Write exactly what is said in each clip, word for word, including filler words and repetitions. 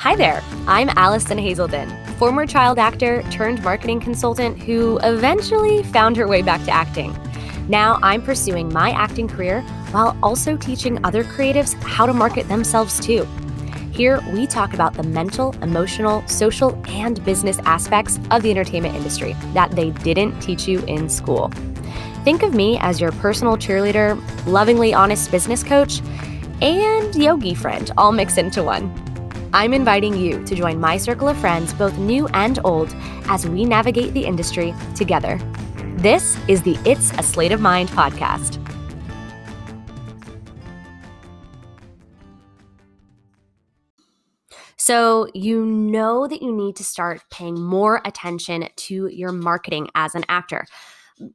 Hi there, I'm Allison Hazelden, former child actor turned marketing consultant who eventually found her way back to acting. Now I'm pursuing my acting career while also teaching other creatives how to market themselves too. Here we talk about the mental, emotional, social, and business aspects of the entertainment industry that they didn't teach you in school. Think of me as your personal cheerleader, lovingly honest business coach, and yogi friend all mixed into one. I'm inviting you to join my circle of friends, both new and old, as we navigate the industry together. This is the It's a Slate of Mind podcast. So you know that you need to start paying more attention to your marketing as an actor,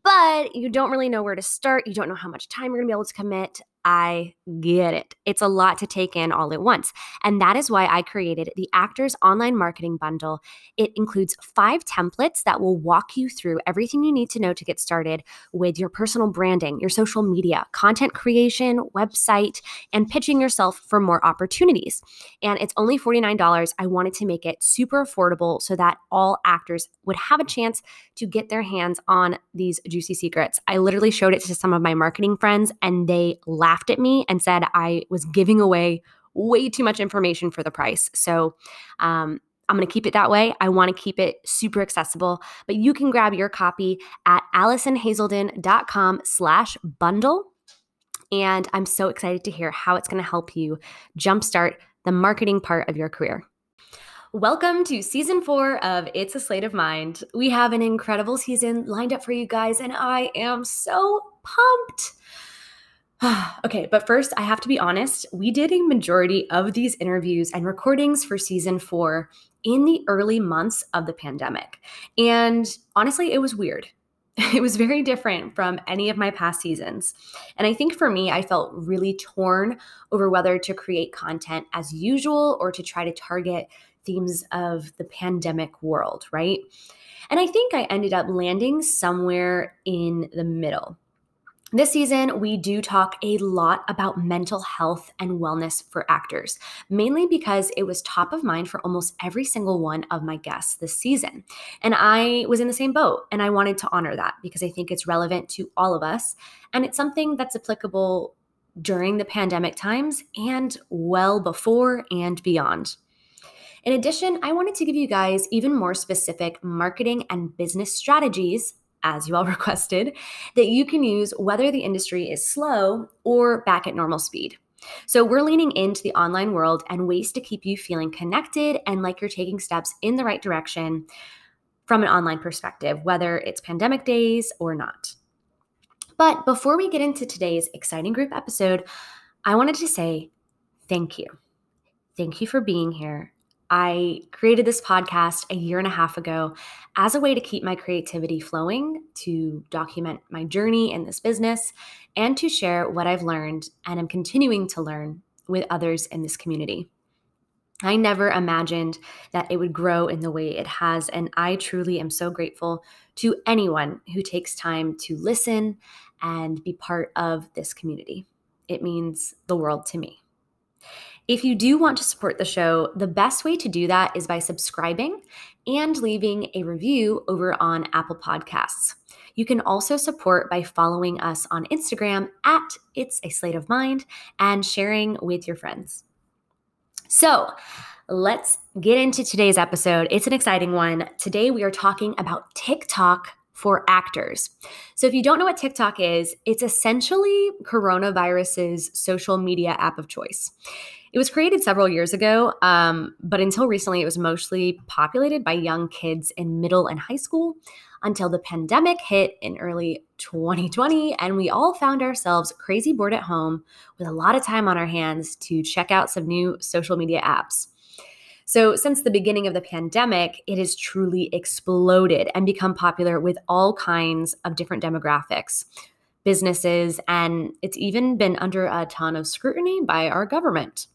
but you don't really know where to start. You don't know how much time you're going to be able to commit. I get it. It's a lot to take in all at once. And that is why I created the Actors Online Marketing Bundle. It includes five templates that will walk you through everything you need to know to get started with your personal branding, your social media, content creation, website, and pitching yourself for more opportunities. And it's only forty-nine dollars. I wanted to make it super affordable so that all actors would have a chance to get their hands on these juicy secrets. I literally showed it to some of my marketing friends and they laughed. laughed at me and said I was giving away way too much information for the price. So um, I'm going to keep it that way. I want to keep it super accessible, but you can grab your copy at allisonhazelden.com slash bundle. And I'm so excited to hear how it's going to help you jumpstart the marketing part of your career. Welcome to season four of It's a Slate of Mind. We have an incredible season lined up for you guys, and I am so pumped. Okay, but first I have to be honest, we did a majority of these interviews and recordings for season four in the early months of the pandemic. And honestly, it was weird. It was very different from any of my past seasons. And I think for me, I felt really torn over whether to create content as usual or to try to target themes of the pandemic world, right? And I think I ended up landing somewhere in the middle. This season, we do talk a lot about mental health and wellness for actors, mainly because it was top of mind for almost every single one of my guests this season. And I was in the same boat, and I wanted to honor that because I think it's relevant to all of us, and it's something that's applicable during the pandemic times and well before and beyond. In addition, I wanted to give you guys even more specific marketing and business strategies, as you all requested, that you can use whether the industry is slow or back at normal speed. So we're leaning into the online world and ways to keep you feeling connected and like you're taking steps in the right direction from an online perspective, whether it's pandemic days or not. But before we get into today's exciting group episode, I wanted to say thank you. Thank you for being here. I created this podcast a year and a half ago as a way to keep my creativity flowing, to document my journey in this business, and to share what I've learned and am continuing to learn with others in this community. I never imagined that it would grow in the way it has, and I truly am so grateful to anyone who takes time to listen and be part of this community. It means the world to me. If you do want to support the show, the best way to do that is by subscribing and leaving a review over on Apple Podcasts. You can also support by following us on Instagram at It's a Slate of Mind and sharing with your friends. So let's get into today's episode. It's an exciting one. Today we are talking about TikTok for actors. So if you don't know what TikTok is, it's essentially coronavirus's social media app of choice. It was created several years ago, um, but until recently it was mostly populated by young kids in middle and high school until the pandemic hit in early twenty twenty, and we all found ourselves crazy bored at home with a lot of time on our hands to check out some new social media apps. So since the beginning of the pandemic, it has truly exploded and become popular with all kinds of different demographics, businesses, and it's even been under a ton of scrutiny by our government.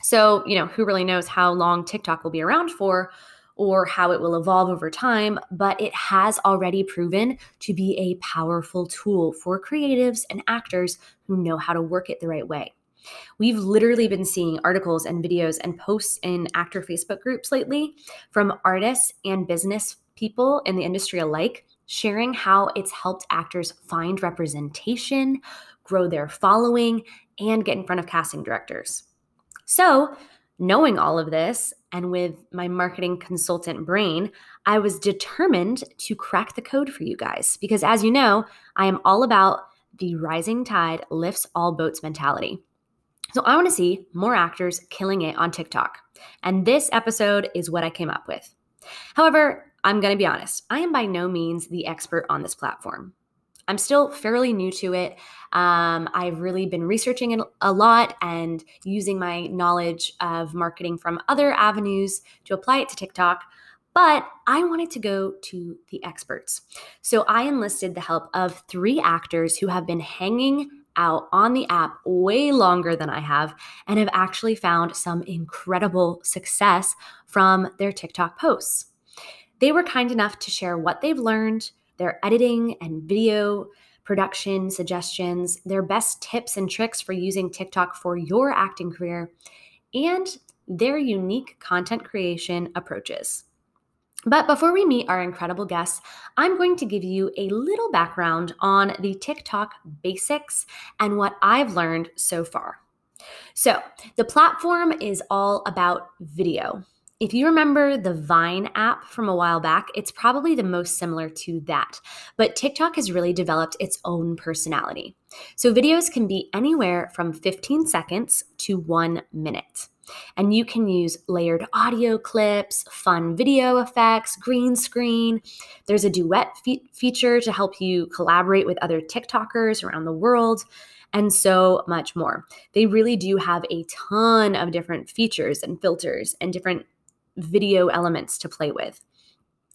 So, you know, who really knows how long TikTok will be around for or how it will evolve over time, but it has already proven to be a powerful tool for creatives and actors who know how to work it the right way. We've literally been seeing articles and videos and posts in actor Facebook groups lately from artists and business people in the industry alike, sharing how it's helped actors find representation, grow their following, and get in front of casting directors. So, knowing all of this, and with my marketing consultant brain, I was determined to crack the code for you guys. Because as you know, I am all about the rising tide lifts all boats mentality. So I want to see more actors killing it on TikTok. And this episode is what I came up with. However, I'm going to be honest. I am by no means the expert on this platform. I'm still fairly new to it. Um, I've really been researching it a lot and using my knowledge of marketing from other avenues to apply it to TikTok, but I wanted to go to the experts. So I enlisted the help of three actors who have been hanging out on the app way longer than I have and have actually found some incredible success from their TikTok posts. They were kind enough to share what they've learned, their editing and video production suggestions, their best tips and tricks for using TikTok for your acting career, and their unique content creation approaches. But before we meet our incredible guests, I'm going to give you a little background on the TikTok basics and what I've learned so far. So, the platform is all about video. If you remember the Vine app from a while back, it's probably the most similar to that. But TikTok has really developed its own personality. So videos can be anywhere from fifteen seconds to one minute. And you can use layered audio clips, fun video effects, green screen. There's a duet fe- feature to help you collaborate with other TikTokers around the world, and so much more. They really do have a ton of different features and filters and different video elements to play with.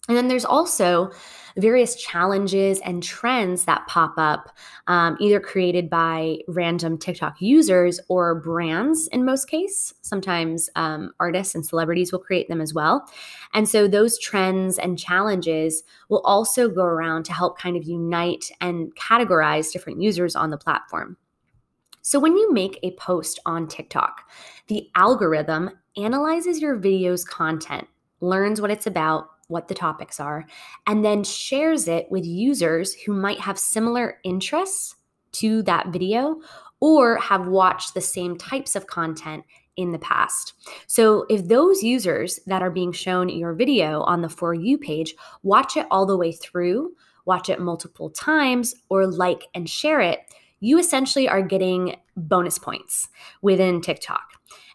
And then there's also various challenges and trends that pop up, um, either created by random TikTok users or brands in most cases. Sometimes um, artists and celebrities will create them as well. And so those trends and challenges will also go around to help kind of unite and categorize different users on the platform. So when you make a post on TikTok, the algorithm analyzes your video's content, learns what it's about, what the topics are, and then shares it with users who might have similar interests to that video or have watched the same types of content in the past. So if those users that are being shown your video on the For You page watch it all the way through, watch it multiple times, or like and share it, you essentially are getting bonus points within TikTok.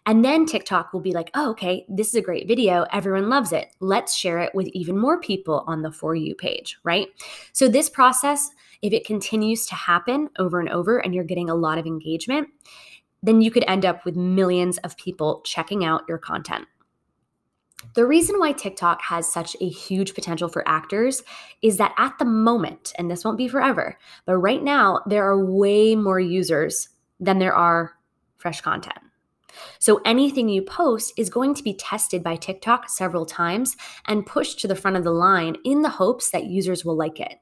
And then TikTok will be like, oh, okay, this is a great video. Everyone loves it. Let's share it with even more people on the For You page, right? So this process, if it continues to happen over and over and you're getting a lot of engagement, then you could end up with millions of people checking out your content. The reason why TikTok has such a huge potential for actors is that at the moment, and this won't be forever, but right now there are way more users than there are fresh content. So anything you post is going to be tested by TikTok several times and pushed to the front of the line in the hopes that users will like it,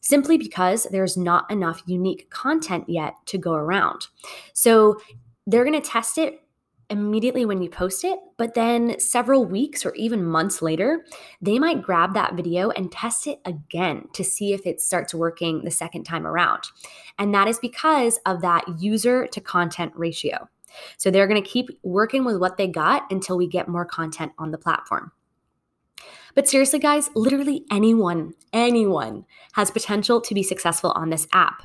simply because there's not enough unique content yet to go around. So they're going to test it immediately when you post it, but then several weeks or even months later, they might grab that video and test it again to see if it starts working the second time around. And that is because of that user to content ratio. So they're going to keep working with what they got until we get more content on the platform. But seriously, guys, literally anyone, anyone has potential to be successful on this app.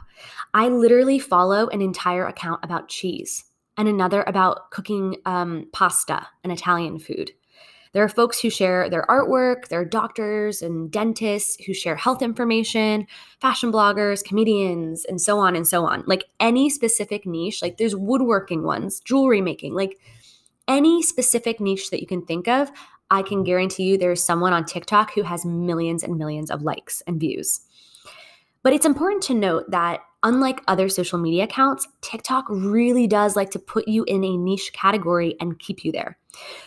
I literally follow an entire account about cheese and another about cooking um, pasta and Italian food. There are folks who share their artwork, there are doctors and dentists who share health information, fashion bloggers, comedians, and so on and so on. Like any specific niche, like there's woodworking ones, jewelry making, like any specific niche that you can think of, I can guarantee you there's someone on TikTok who has millions and millions of likes and views. But it's important to note that unlike other social media accounts, TikTok really does like to put you in a niche category and keep you there.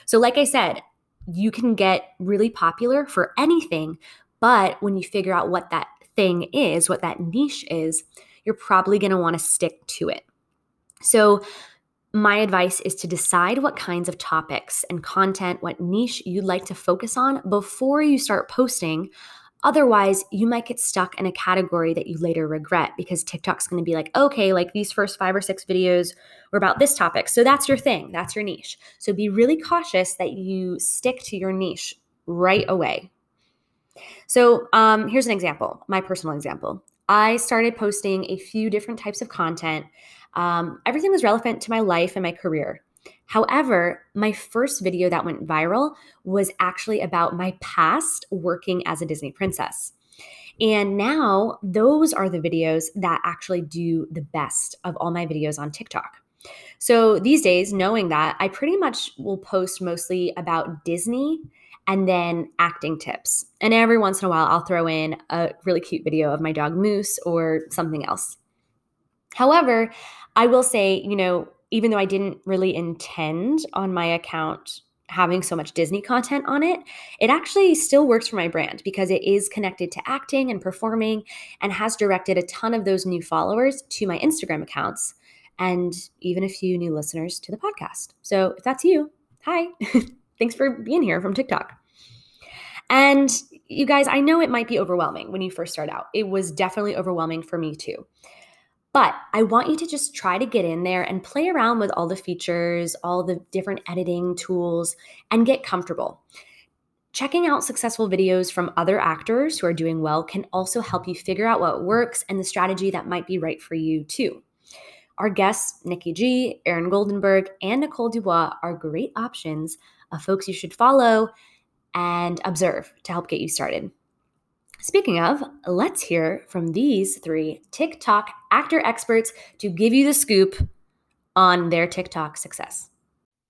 So like I said, you can get really popular for anything, but when you figure out what that thing is, what that niche is, you're probably going to want to stick to it. So My advice is to decide what kinds of topics and content, what niche you'd like to focus on before you start posting. Otherwise, you might get stuck in a category that you later regret because TikTok's going to be like, okay, like these first five or six videos were about this topic. So that's your thing. That's your niche. So be really cautious that you stick to your niche right away. So um, here's an example, my personal example. I started posting a few different types of content. Um, everything was relevant to my life and my career. However, my first video that went viral was actually about my past working as a Disney princess. And now those are the videos that actually do the best of all my videos on TikTok. So these days, knowing that, I pretty much will post mostly about Disney and then acting tips. And every once in a while, I'll throw in a really cute video of my dog Moose or something else. However, I will say, you know, even though I didn't really intend on my account having so much Disney content on it, it actually still works for my brand because it is connected to acting and performing and has directed a ton of those new followers to my Instagram accounts and even a few new listeners to the podcast. So if that's you, hi, thanks for being here from TikTok. And you guys, I know it might be overwhelming when you first start out. It was definitely overwhelming for me too. But I want you to just try to get in there and play around with all the features, all the different editing tools, and get comfortable. Checking out successful videos from other actors who are doing well can also help you figure out what works and the strategy that might be right for you too. Our guests, Nikki G, Aaron Goldenberg, and Nicole Dubois are great options of folks you should follow and observe to help get you started. Speaking of, let's hear from these three TikTok actor experts to give you the scoop on their TikTok success.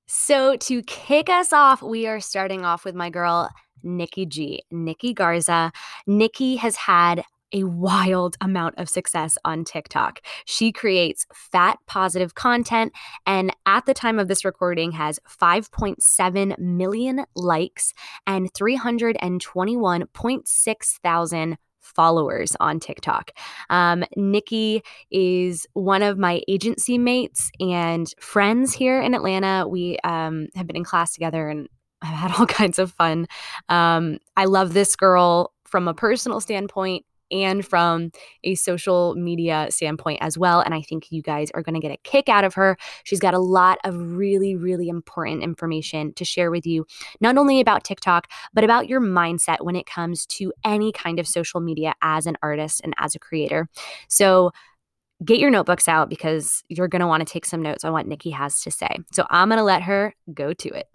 So to kick us off, we are starting off with my girl, Nikki G, Nikki Garza. Nikki has had a wild amount of success on TikTok. She creates fat positive content and at the time of this recording has five point seven million likes and three hundred twenty-one point six thousand followers on TikTok. Um, Nikki is one of my agency mates and friends here in Atlanta. We um, have been in class together and I've had all kinds of fun. Um, I love this girl from a personal standpoint and from a social media standpoint as well. And I think you guys are going to get a kick out of her. She's got a lot of really, really important information to share with you, not only about TikTok, but about your mindset when it comes to any kind of social media as an artist and as a creator. So get your notebooks out because you're going to want to take some notes on what Nikki has to say. So I'm going to let her go to it.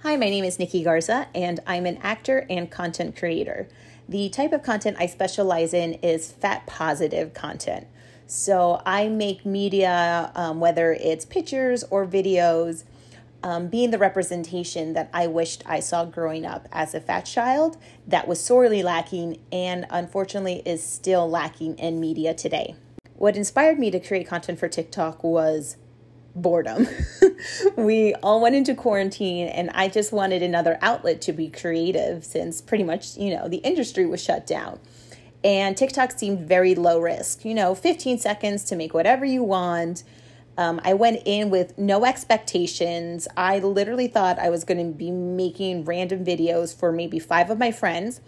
Hi, my name is Nikki Garza, and I'm an actor and content creator. The type of content I specialize in is fat positive content. So I make media, um, whether it's pictures or videos, um, being the representation that I wished I saw growing up as a fat child that was sorely lacking and unfortunately is still lacking in media today. What inspired me to create content for TikTok was boredom. We all went into quarantine and I just wanted another outlet to be creative since pretty much, you know, the industry was shut down. And TikTok seemed very low risk, you know, fifteen seconds to make whatever you want. Um, I went in with no expectations. I literally thought I was going to be making random videos for maybe five of my friends.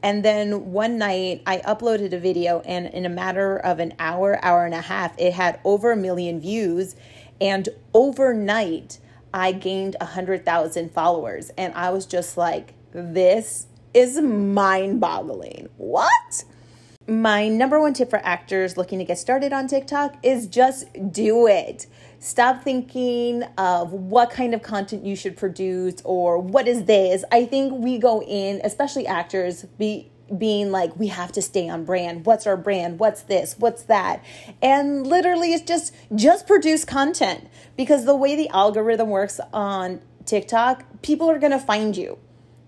And then one night I uploaded a video and in a matter of an hour, hour and a half, it had over a million views. And overnight, I gained one hundred thousand followers. And I was just like, this is mind-boggling. What? My number one tip for actors looking to get started on TikTok is just do it. Stop thinking of what kind of content you should produce or what is this. I think we go in, especially actors, be being like, we have to stay on brand. What's our brand? What's this? What's that? And literally it's just, just produce content because the way the algorithm works on TikTok, people are going to find you.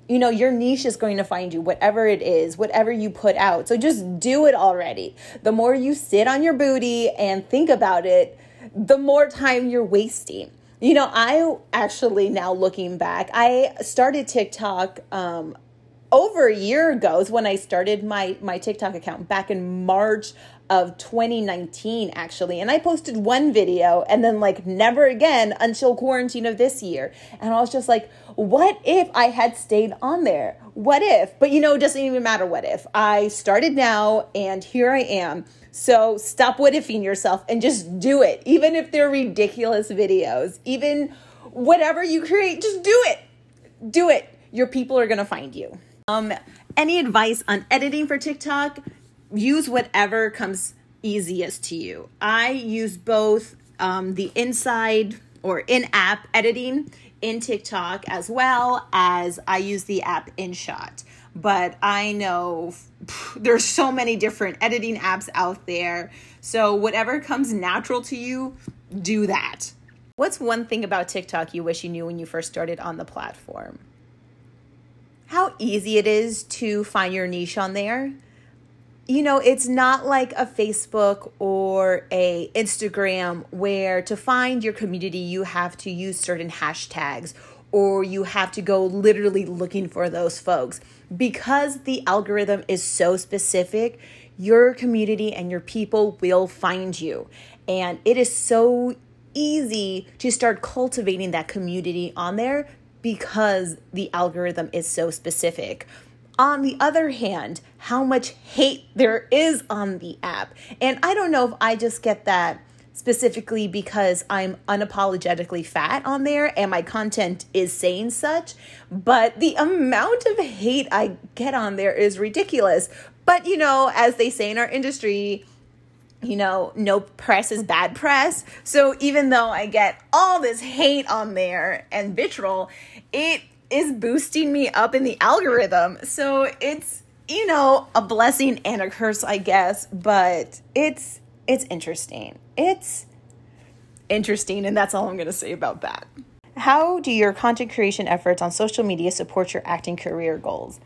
You know, your niche is going to find you, whatever it is, whatever you put out. So just do it already. The more you sit on your booty and think about it, the more time you're wasting. You know, I actually now looking back, I started TikTok, um, over a year ago is when I started my, my TikTok account back in March of twenty nineteen, actually. And I posted one video and then like never again until quarantine of this year. And I was just like, what if I had stayed on there? What if? But you know, it doesn't even matter what if. I started now and here I am. So stop what if-ing yourself and just do it. Even if they're ridiculous videos, even whatever you create, just do it. Do it. Your people are going to find you. Um, any advice on editing for TikTok? Use whatever comes easiest to you. I use both um, the inside or in-app editing in TikTok, as well as I use the app InShot. But I know pff, there's so many different editing apps out there. So whatever comes natural to you, do that. What's one thing about TikTok you wish you knew when you first started on the platform? How easy it is to find your niche on there. You know, it's not like a Facebook or a Instagram where to find your community, you have to use certain hashtags or you have to go literally looking for those folks. Because the algorithm is so specific, your community and your people will find you. And it is so easy to start cultivating that community on there because the algorithm is so specific. On the other hand, how much hate there is on the app. And I don't know if I just get that specifically because I'm unapologetically fat on there and my content is saying such, but the amount of hate I get on there is ridiculous. But you know, as they say in our industry, you know, no press is bad press. So even though I get all this hate on there and vitriol, it is boosting me up in the algorithm. So it's, you know, a blessing and a curse, I guess, but it's, it's interesting. It's interesting. And that's all I'm going to say about that. How do your content creation efforts on social media support your acting career goals?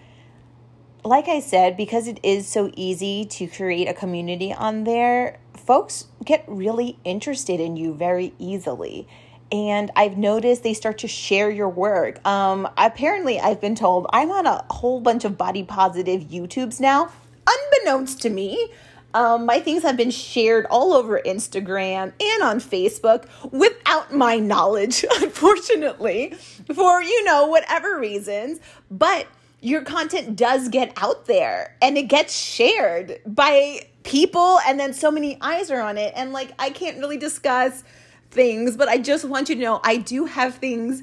Like I said, because it is so easy to create a community on there, folks get really interested in you very easily. And I've noticed they start to share your work. Um, apparently, I've been told I'm on a whole bunch of body positive YouTubes now, unbeknownst to me. Um, my things have been shared all over Instagram and on Facebook without my knowledge, unfortunately, for, you know, whatever reasons. But your content does get out there and it gets shared by people. And then so many eyes are on it. And like, I can't really discuss things, but I just want you to know I do have things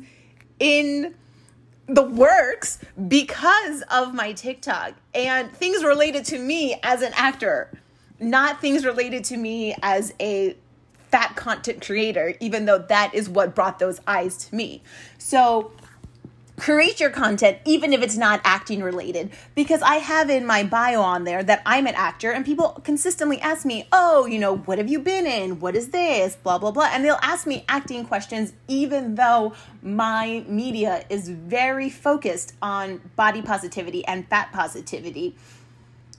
in the works because of my TikTok and things related to me as an actor, not things related to me as a fat content creator, even though that is what brought those eyes to me. So create your content, even if it's not acting related, because I have in my bio on there that I'm an actor and people consistently ask me, oh, you know, what have you been in? What is this? Blah, blah, blah. And they'll ask me acting questions, even though my media is very focused on body positivity and fat positivity.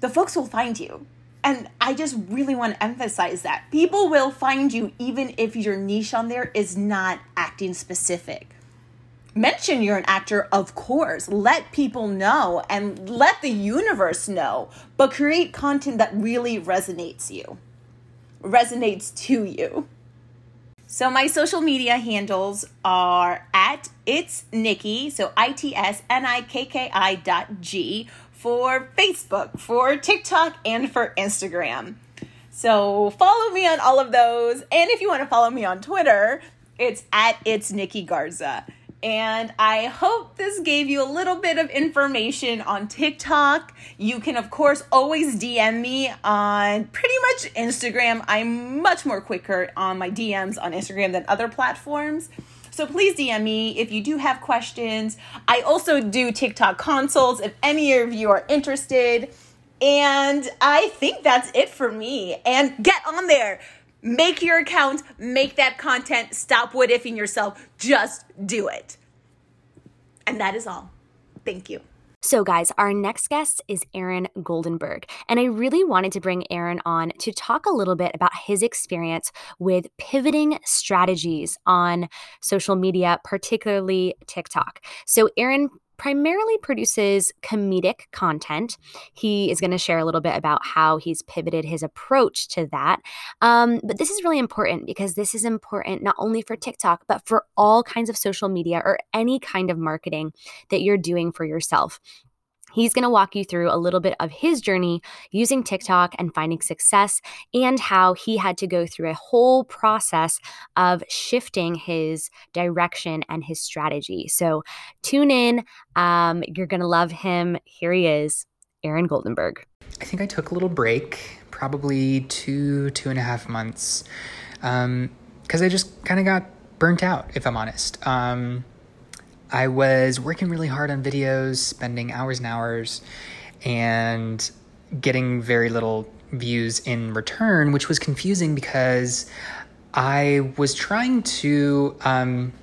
The folks will find you. And I just really want to emphasize that people will find you, even if your niche on there is not acting specific. Mention you're an actor, of course. Let people know and let the universe know, but create content that really resonates you, resonates to you. So my social media handles are at It's Nikki, so I T S N I K K I dot G for Facebook, for TikTok, and for Instagram. So follow me on all of those. And if you want to follow me on Twitter, it's at It's Nikki Garza. And I hope this gave you a little bit of information on TikTok. You can, of course, always D M me on pretty much Instagram. I'm much more quicker on my D Ms on Instagram than other platforms. So please D M me if you do have questions. I also do TikTok consults if any of you are interested. And I think that's it for me. And get on there. Make your account, make that content, stop what if-ing yourself, just do it. And that is all. Thank you. So guys, our next guest is Aaron Goldenberg, and I really wanted to bring Aaron on to talk a little bit about his experience with pivoting strategies on social media, particularly TikTok. So Aaron primarily produces comedic content. He is going to share a little bit about how he's pivoted his approach to that. Um, but this is really important because this is important not only for TikTok, but for all kinds of social media or any kind of marketing that you're doing for yourself. He's going to walk you through a little bit of his journey using TikTok and finding success, and how he had to go through a whole process of shifting his direction and his strategy. So tune in. Um, you're going to love him. Here he is, Aaron Goldenberg. I think I took a little break, probably two, two and a half months, um, because I just kind of got burnt out, if I'm honest. Um I was working really hard on videos, spending hours and hours, and getting very little views in return, which was confusing because I was trying to um,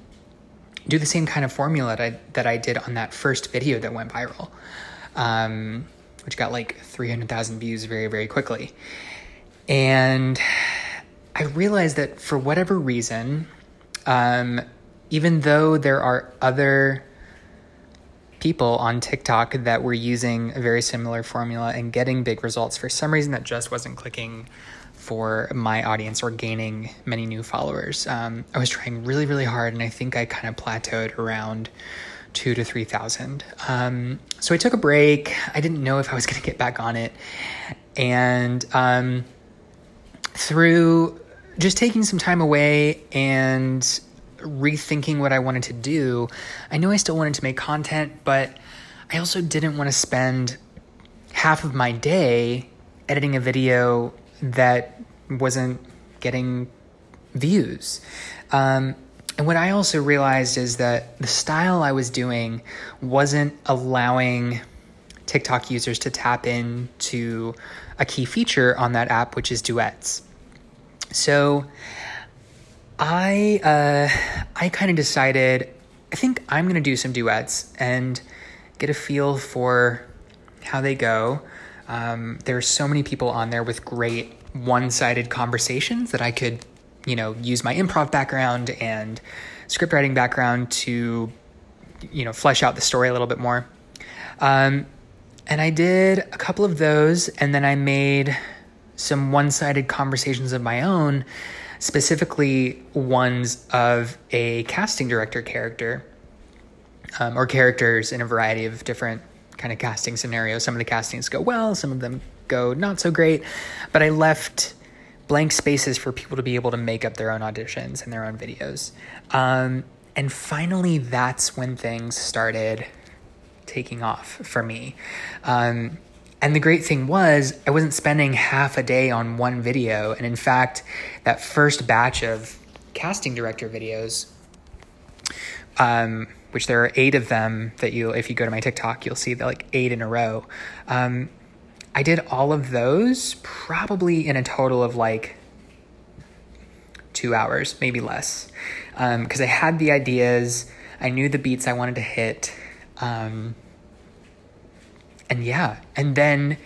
do the same kind of formula that I, that I did on that first video that went viral, um, which got like three hundred thousand views very, very quickly. And I realized that for whatever reason, um, even though there are other people on TikTok that were using a very similar formula and getting big results, for some reason that just wasn't clicking for my audience or gaining many new followers. Um, I was trying really, really hard, and I think I kind of plateaued around two to three thousand. Um, so I took a break. I didn't know if I was going to get back on it, and um, through just taking some time away and rethinking what I wanted to do. I know I still wanted to make content, but I also didn't want to spend half of my day editing a video that wasn't getting views. Um, and what I also realized is that the style I was doing wasn't allowing TikTok users to tap into a key feature on that app, which is duets. So I uh, I kind of decided, I think I'm going to do some duets and get a feel for how they go. Um, there are so many people on there with great one-sided conversations that I could, you know, use my improv background and script writing background to, you know, flesh out the story a little bit more. Um, and I did a couple of those, and then I made some one-sided conversations of my own, specifically ones of a casting director character, um, or characters in a variety of different kind of casting scenarios. Some of the castings go well, some of them go not so great, but I left blank spaces for people to be able to make up their own auditions and their own videos. Um, and finally, that's when things started taking off for me. Um, And the great thing was I wasn't spending half a day on one video. And in fact, that first batch of casting director videos, um, which there are eight of them that you, if you go to my TikTok, you'll see that like eight in a row. Um, I did all of those probably in a total of like two hours, maybe less. Um, 'cause I had the ideas. I knew the beats I wanted to hit. Um, And yeah, and then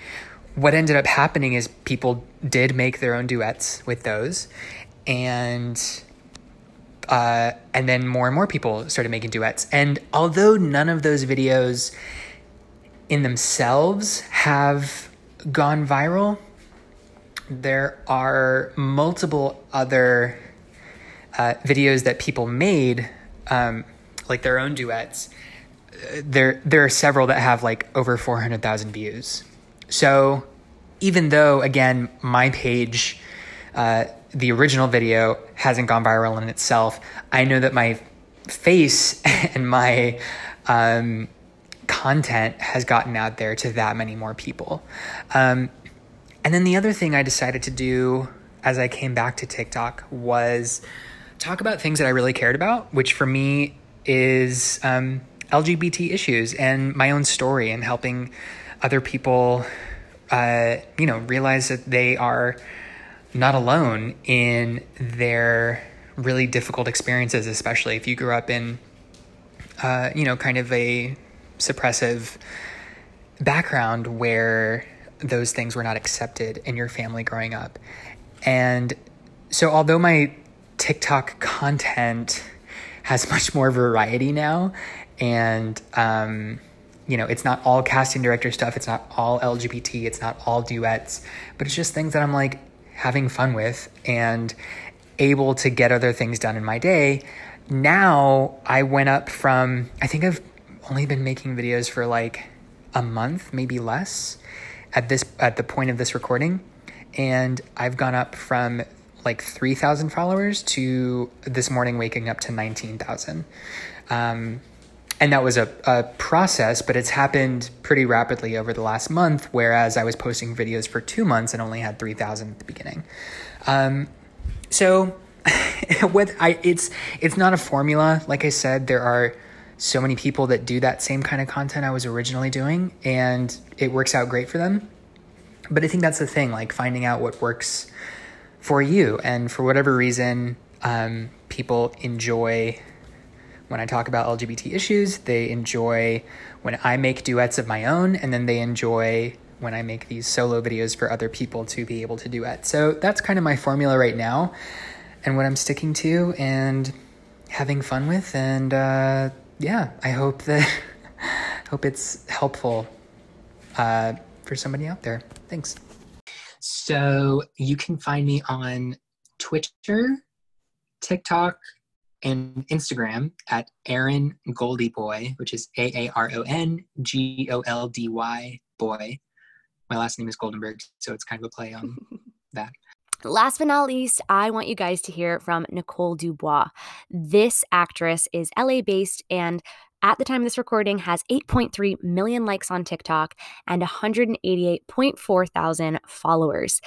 what ended up happening is people did make their own duets with those, and uh, and then more and more people started making duets. And although none of those videos in themselves have gone viral, there are multiple other uh, videos that people made, um, like their own duets. There, there are several that have like over four hundred thousand views. So even though, again, my page, uh, the original video hasn't gone viral in itself, I know that my face and my um, content has gotten out there to that many more people. Um, and then the other thing I decided to do as I came back to TikTok was talk about things that I really cared about, which for me is... Um, L G B T issues and my own story, and helping other people, uh, you know, realize that they are not alone in their really difficult experiences, especially if you grew up in, uh, you know, kind of a suppressive background where those things were not accepted in your family growing up. And so although my TikTok content has much more variety now And, um, you know, it's not all casting director stuff. It's not all L G B T. It's not all duets, but it's just things that I'm like having fun with and able to get other things done in my day. Now I went up from, I think I've only been making videos for like a month, maybe less at this, at the point of this recording. And I've gone up from like three thousand followers to this morning waking up to nineteen thousand. Um, And that was a, a process, but it's happened pretty rapidly over the last month, whereas I was posting videos for two months and only had three thousand at the beginning. Um, so with, I, it's it's not a formula. Like I said, there are so many people that do that same kind of content I was originally doing, and it works out great for them. But I think that's the thing, like finding out what works for you. And for whatever reason, um, people enjoy... when I talk about L G B T issues, they enjoy when I make duets of my own, and then they enjoy when I make these solo videos for other people to be able to duet. So that's kind of my formula right now and what I'm sticking to and having fun with. And uh, yeah, I hope that hope it's helpful uh, for somebody out there. Thanks. So you can find me on Twitter, TikTok, and Instagram at Aaron Goldyboy, which is A A R O N G O L D Y boy. My last name is Goldenberg, so it's kind of a play on that. Last but not least, I want you guys to hear from Nicole Dubois. This actress is L A-based and at the time of this recording has eight point three million likes on TikTok and one hundred eighty-eight point four thousand followers.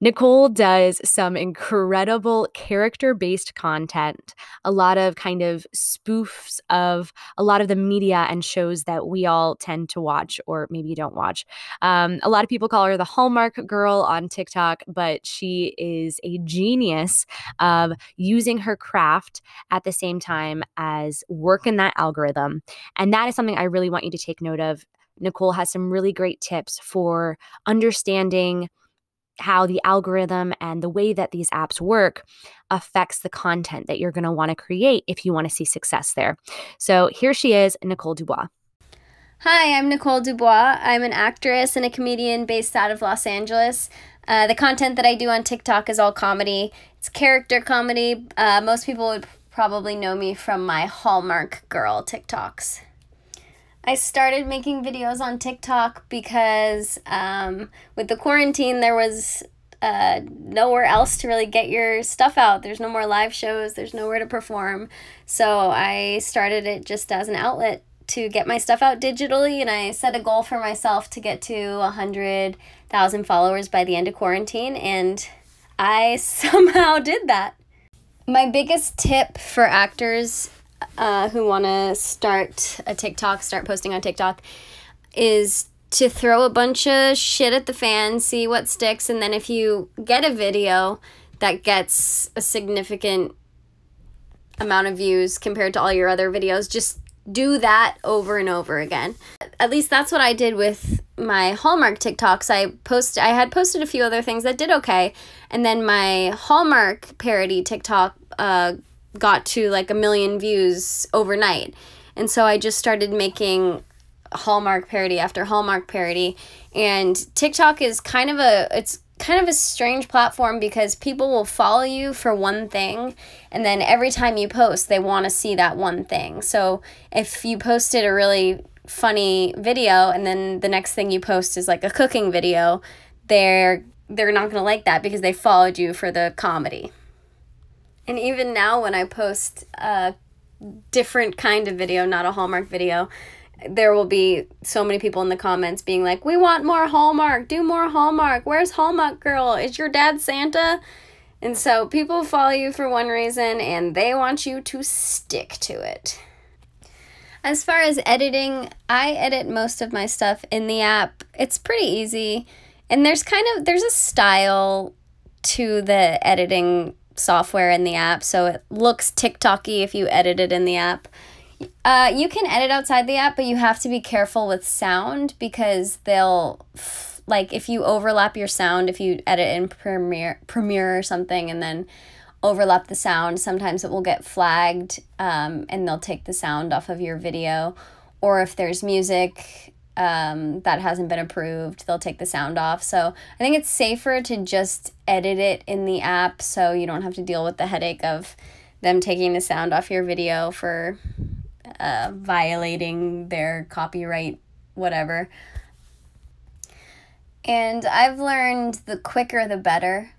Nicole does some incredible character-based content, a lot of kind of spoofs of a lot of the media and shows that we all tend to watch or maybe don't watch. Um, a lot of people call her the Hallmark girl on TikTok, but she is a genius of using her craft at the same time as working that algorithm. And that is something I really want you to take note of. Nicole has some really great tips for understanding how the algorithm and the way that these apps work affects the content that you're going to want to create if you want to see success there. So here she is, Nicole Dubois. Hi, I'm Nicole Dubois. I'm an actress and a comedian based out of Los Angeles. Uh, the content that I do on TikTok is all comedy. It's character comedy. Uh, most people would probably know me from my Hallmark Girl TikToks. I started making videos on TikTok because um, with the quarantine, there was uh, nowhere else to really get your stuff out. There's no more live shows. There's nowhere to perform. So I started it just as an outlet to get my stuff out digitally. And I set a goal for myself to get to one hundred thousand followers by the end of quarantine. And I somehow did that. My biggest tip for actors Uh, who want to start a TikTok, start posting on TikTok, is to throw a bunch of shit at the fan, see what sticks, and then if you get a video that gets a significant amount of views compared to all your other videos, just do that over and over again. At least that's what I did with my Hallmark TikToks. I post, I had posted a few other things that did okay, and then my Hallmark parody TikTok uh, got to like a million views overnight. And so I just started making Hallmark parody after Hallmark parody. And TikTok is kind of a, it's kind of a strange platform because people will follow you for one thing. And then every time you post, they want to see that one thing. So if you posted a really funny video and then the next thing you post is like a cooking video, they're, they're not going to like that because they followed you for the comedy. And even now when I post a different kind of video, not a Hallmark video, there will be so many people in the comments being like, we want more Hallmark, do more Hallmark, where's Hallmark Girl, is your dad Santa? And so people follow you for one reason and they want you to stick to it. As far as editing, I edit most of my stuff in the app. It's pretty easy. And there's kind of, there's a style to the editing software in the app, so it looks TikTok-y if you edit it in the app. Uh, you can edit outside the app, but you have to be careful with sound because they'll, f- like, if you overlap your sound, if you edit in Premiere, Premiere or something, and then overlap the sound. Sometimes it will get flagged, um, and they'll take the sound off of your video. Or if there's music um, that hasn't been approved, they'll take the sound off. So I think it's safer to just edit it in the app so you don't have to deal with the headache of them taking the sound off your video for uh, violating their copyright, whatever. And I've learned the quicker the better.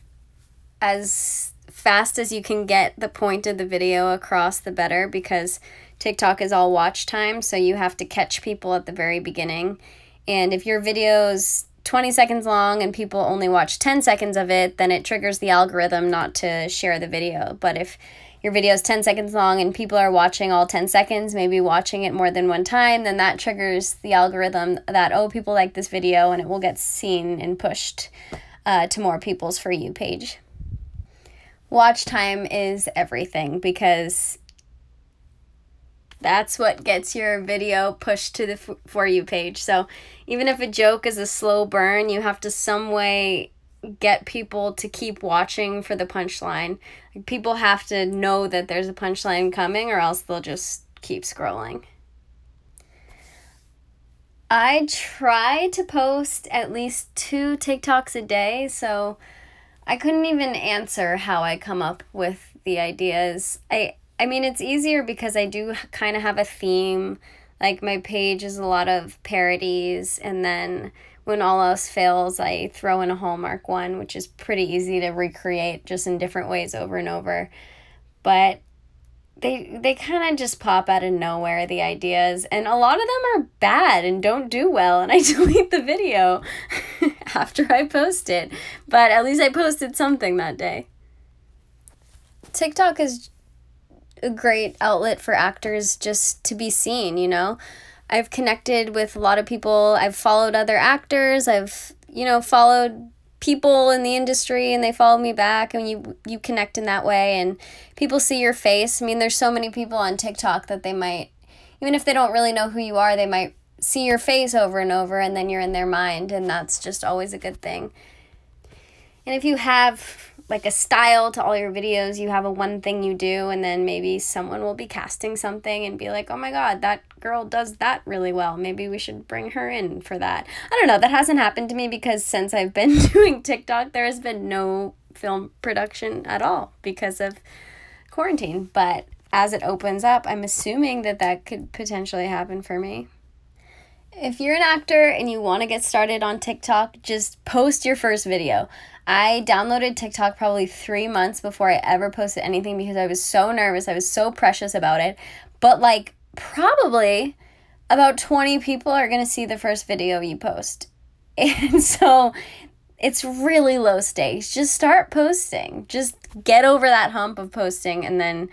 As fast as you can get the point of the video across, the better, because TikTok is all watch time, so you have to catch people at the very beginning. And if your video's twenty seconds long and people only watch ten seconds of it, then it triggers the algorithm not to share the video. But if your video is ten seconds long and people are watching all ten seconds, maybe watching it more than one time, then that triggers the algorithm that, oh, people like this video, and it will get seen and pushed uh, to more people's For You page. Watch time is everything, because that's what gets your video pushed to the f- For You page. So even if a joke is a slow burn, you have to some way get people to keep watching for the punchline. Like, people have to know that there's a punchline coming, or else they'll just keep scrolling. I try to post at least two TikToks a day, so I couldn't even answer how I come up with the ideas. I I mean, it's easier because I do kind of have a theme. Like, my page is a lot of parodies, and then when all else fails, I throw in a Hallmark one, which is pretty easy to recreate, just in different ways over and over. But they they kind of just pop out of nowhere, the ideas, and a lot of them are bad and don't do well, and I delete the video after I post it. But at least I posted something that day. TikTok is a great outlet for actors just to be seen, you know? I've connected with a lot of people. I've followed other actors. I've, you know, followed people in the industry, and they follow me back, and you you connect in that way, and people see your face. I mean, there's so many people on TikTok that they might, even if they don't really know who you are, they might see your face over and over, and then you're in their mind, and that's just always a good thing. And if you have like a style to all your videos, you have a one thing you do, and then maybe someone will be casting something and be like, oh my god, that girl does that really well, maybe we should bring her in for that. I don't know, that hasn't happened to me, because since I've been doing TikTok, there has been no film production at all because of quarantine. But as it opens up, I'm assuming that that could potentially happen for me. If you're an actor and you want to get started on TikTok, just post your first video. I downloaded TikTok probably three months before I ever posted anything, because I was so nervous. I was so precious about it. But like, probably about twenty people are going to see the first video you post. And so it's really low stakes. Just start posting. Just get over that hump of posting. And then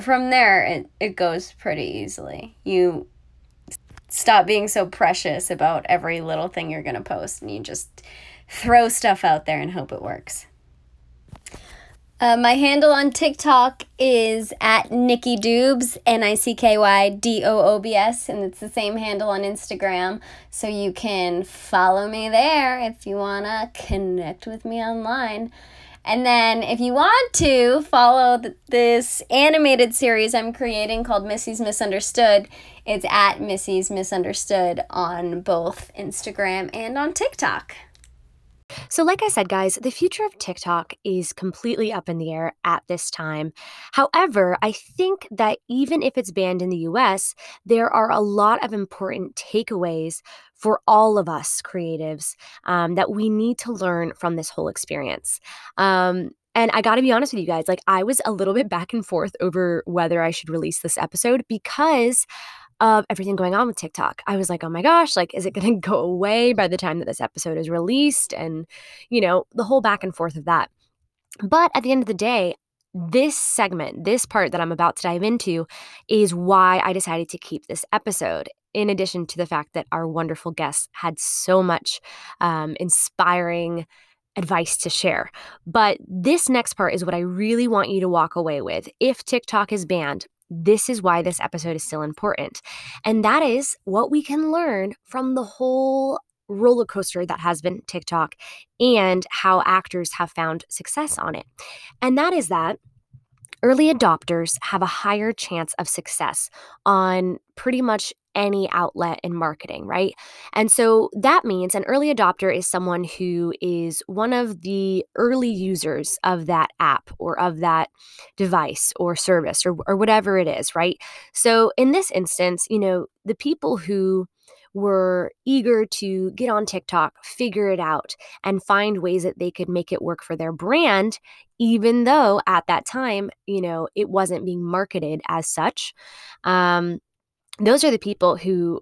from there, it, it goes pretty easily. You stop being so precious about every little thing you're going to post, and you just throw stuff out there and hope it works. Uh, my handle on TikTok is at Nikki Doobs, N I C K Y D O O B S, and it's the same handle on Instagram, so you can follow me there if you want to connect with me online. And then if you want to follow th- this animated series I'm creating called Missy's Misunderstood, it's at Missy's Misunderstood on both Instagram and on TikTok. So like I said, guys, the future of TikTok is completely up in the air at this time. However, I think that even if it's banned in the U S, there are a lot of important takeaways for all of us creatives um, that we need to learn from this whole experience. Um, And I got to be honest with you guys, like, I was a little bit back and forth over whether I should release this episode because of everything going on with TikTok. I was like, oh my gosh, like, is it going to go away by the time that this episode is released? And, you know, the whole back and forth of that. But at the end of the day, this segment, this part that I'm about to dive into, is why I decided to keep this episode, in addition to the fact that our wonderful guests had so much um, inspiring advice to share. But this next part is what I really want you to walk away with. If TikTok is banned, this is why this episode is still important. And that is what we can learn from the whole roller coaster that has been TikTok and how actors have found success on it. And that is that early adopters have a higher chance of success on pretty much any outlet in marketing, right? And so that means an early adopter is someone who is one of the early users of that app or of that device or service or, or whatever it is, right? So in this instance, you know, the people who were eager to get on TikTok, figure it out, and find ways that they could make it work for their brand, even though at that time, you know, it wasn't being marketed as such. Um, those are the people who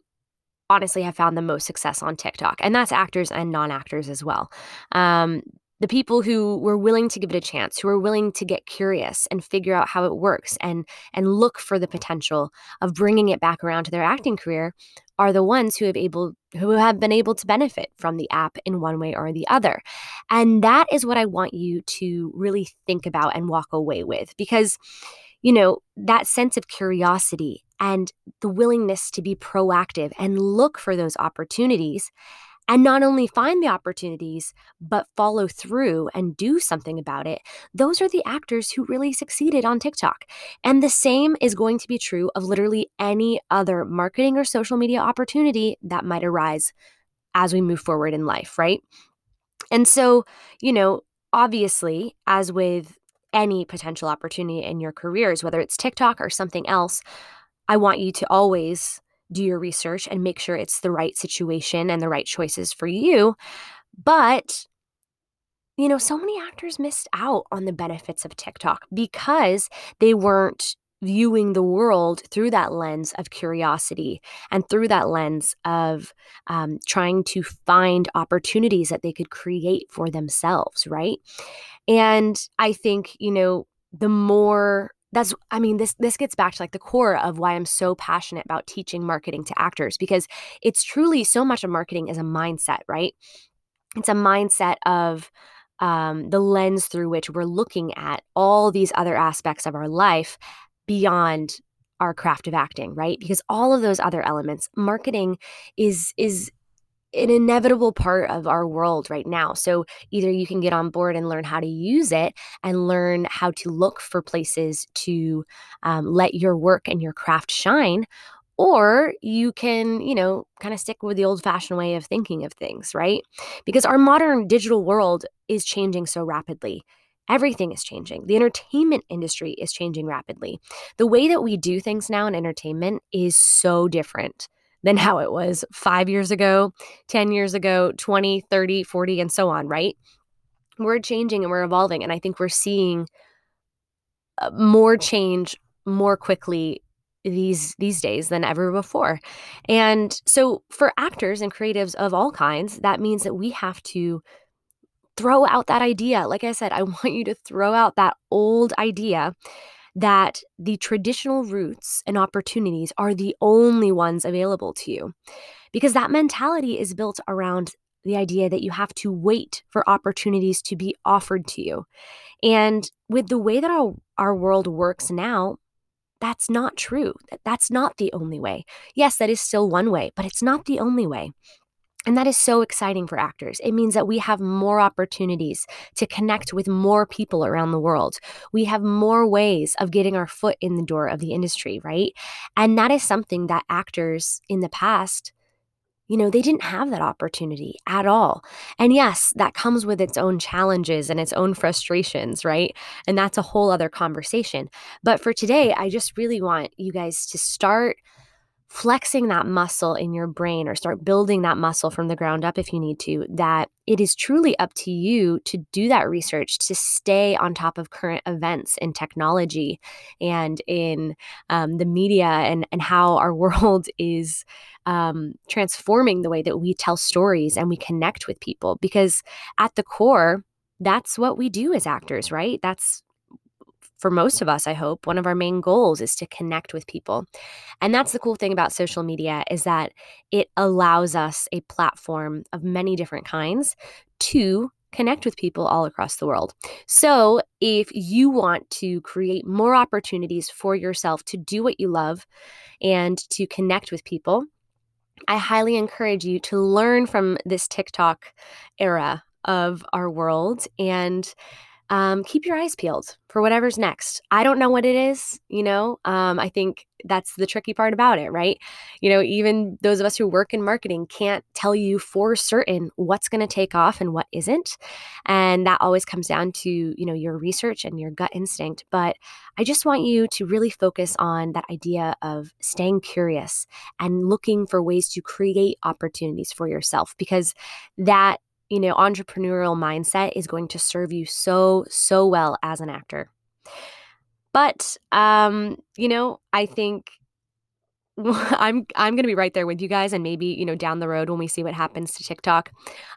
honestly have found the most success on TikTok. And that's actors and non-actors as well. Um, the people who were willing to give it a chance, who were willing to get curious and figure out how it works and and look for the potential of bringing it back around to their acting career are the ones who have able who have been able to benefit from the app in one way or the other. And that is what I want you to really think about and walk away with, because, you know, that sense of curiosity and the willingness to be proactive and look for those opportunities, and not only find the opportunities, but follow through and do something about it. Those are the actors who really succeeded on TikTok. And the same is going to be true of literally any other marketing or social media opportunity that might arise as we move forward in life, right? And so, you know, obviously, as with any potential opportunity in your careers, whether it's TikTok or something else, I want you to always do your research and make sure it's the right situation and the right choices for you. But, you know, so many actors missed out on the benefits of TikTok because they weren't viewing the world through that lens of curiosity and through that lens of um, trying to find opportunities that they could create for themselves, right? And I think, you know, the more That's, I mean, this this gets back to like the core of why I'm so passionate about teaching marketing to actors, because it's truly so much of marketing is a mindset, right? It's a mindset of um, the lens through which we're looking at all these other aspects of our life beyond our craft of acting, right? Because all of those other elements, marketing is is an inevitable part of our world right now. So either you can get on board and learn how to use it and learn how to look for places to um, let your work and your craft shine, or you can, you know, kind of stick with the old-fashioned way of thinking of things, right? Because our modern digital world is changing so rapidly. Everything is changing. The entertainment industry is changing rapidly. The way that we do things now in entertainment is so different than how it was five years ago, ten years ago, twenty, thirty, forty, and so on, right? We're changing and we're evolving. And I think we're seeing more change more quickly these these days than ever before. And so for actors and creatives of all kinds, that means that we have to throw out that idea. Like I said, I want you to throw out that old idea that the traditional routes and opportunities are the only ones available to you, because that mentality is built around the idea that you have to wait for opportunities to be offered to you. And with the way that our, our world works now, that's not true. That's not the only way. Yes, that is still one way, but it's not the only way. And that is so exciting for actors. It means that we have more opportunities to connect with more people around the world. We have more ways of getting our foot in the door of the industry, right? And that is something that actors in the past, you know, they didn't have that opportunity at all. And yes, that comes with its own challenges and its own frustrations, right? And that's a whole other conversation. But for today, I just really want you guys to start flexing that muscle in your brain, or start building that muscle from the ground up if you need to, that it is truly up to you to do that research, to stay on top of current events in technology and in um, the media and, and how our world is um, transforming the way that we tell stories and we connect with people. Because at the core, that's what we do as actors, right? That's for most of us, I hope, one of our main goals is to connect with people. And that's the cool thing about social media, is that it allows us a platform of many different kinds to connect with people all across the world. So if you want to create more opportunities for yourself to do what you love and to connect with people, I highly encourage you to learn from this TikTok era of our world and um, keep your eyes peeled for whatever's next. I don't know what it is, you know. Um, I think that's the tricky part about it, right? You know, even those of us who work in marketing can't tell you for certain what's going to take off and what isn't. And that always comes down to, you know, your research and your gut instinct. But I just want you to really focus on that idea of staying curious and looking for ways to create opportunities for yourself, because that, you know, entrepreneurial mindset is going to serve you so, so well as an actor. But, um, you know, I think I'm I'm going to be right there with you guys. And maybe, you know, down the road when we see what happens to TikTok,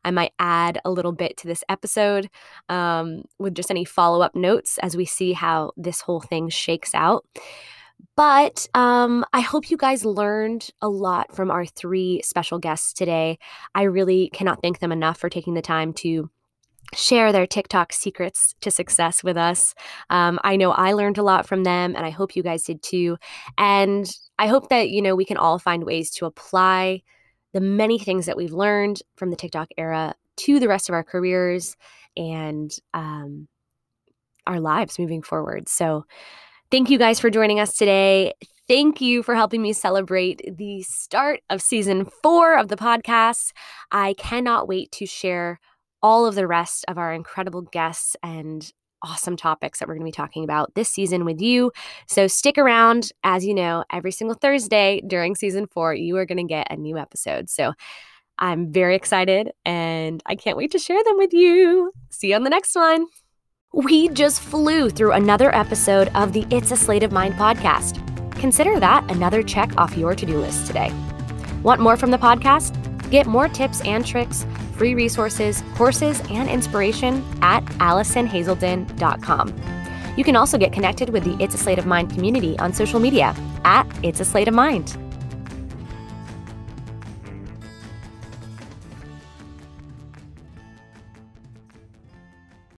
I might add a little bit to this episode um, with just any follow-up notes as we see how this whole thing shakes out. But um, I hope you guys learned a lot from our three special guests today. I really cannot thank them enough for taking the time to share their TikTok secrets to success with us. Um, I know I learned a lot from them, and I hope you guys did too. And I hope that, you know, we can all find ways to apply the many things that we've learned from the TikTok era to the rest of our careers and um, our lives moving forward. So thank you guys for joining us today. Thank you for helping me celebrate the start of season four of the podcast. I cannot wait to share all of the rest of our incredible guests and awesome topics that we're going to be talking about this season with you. So stick around. As you know, every single Thursday during season four, you are going to get a new episode. So I'm very excited and I can't wait to share them with you. See you on the next one. We just flew through another episode of the It's a Slate of Mind podcast. Consider that another check off your to-do list today. Want more from the podcast? Get more tips and tricks, free resources, courses, and inspiration at allison hazelden dot com. You can also get connected with the It's a Slate of Mind community on social media at It's a Slate of Mind.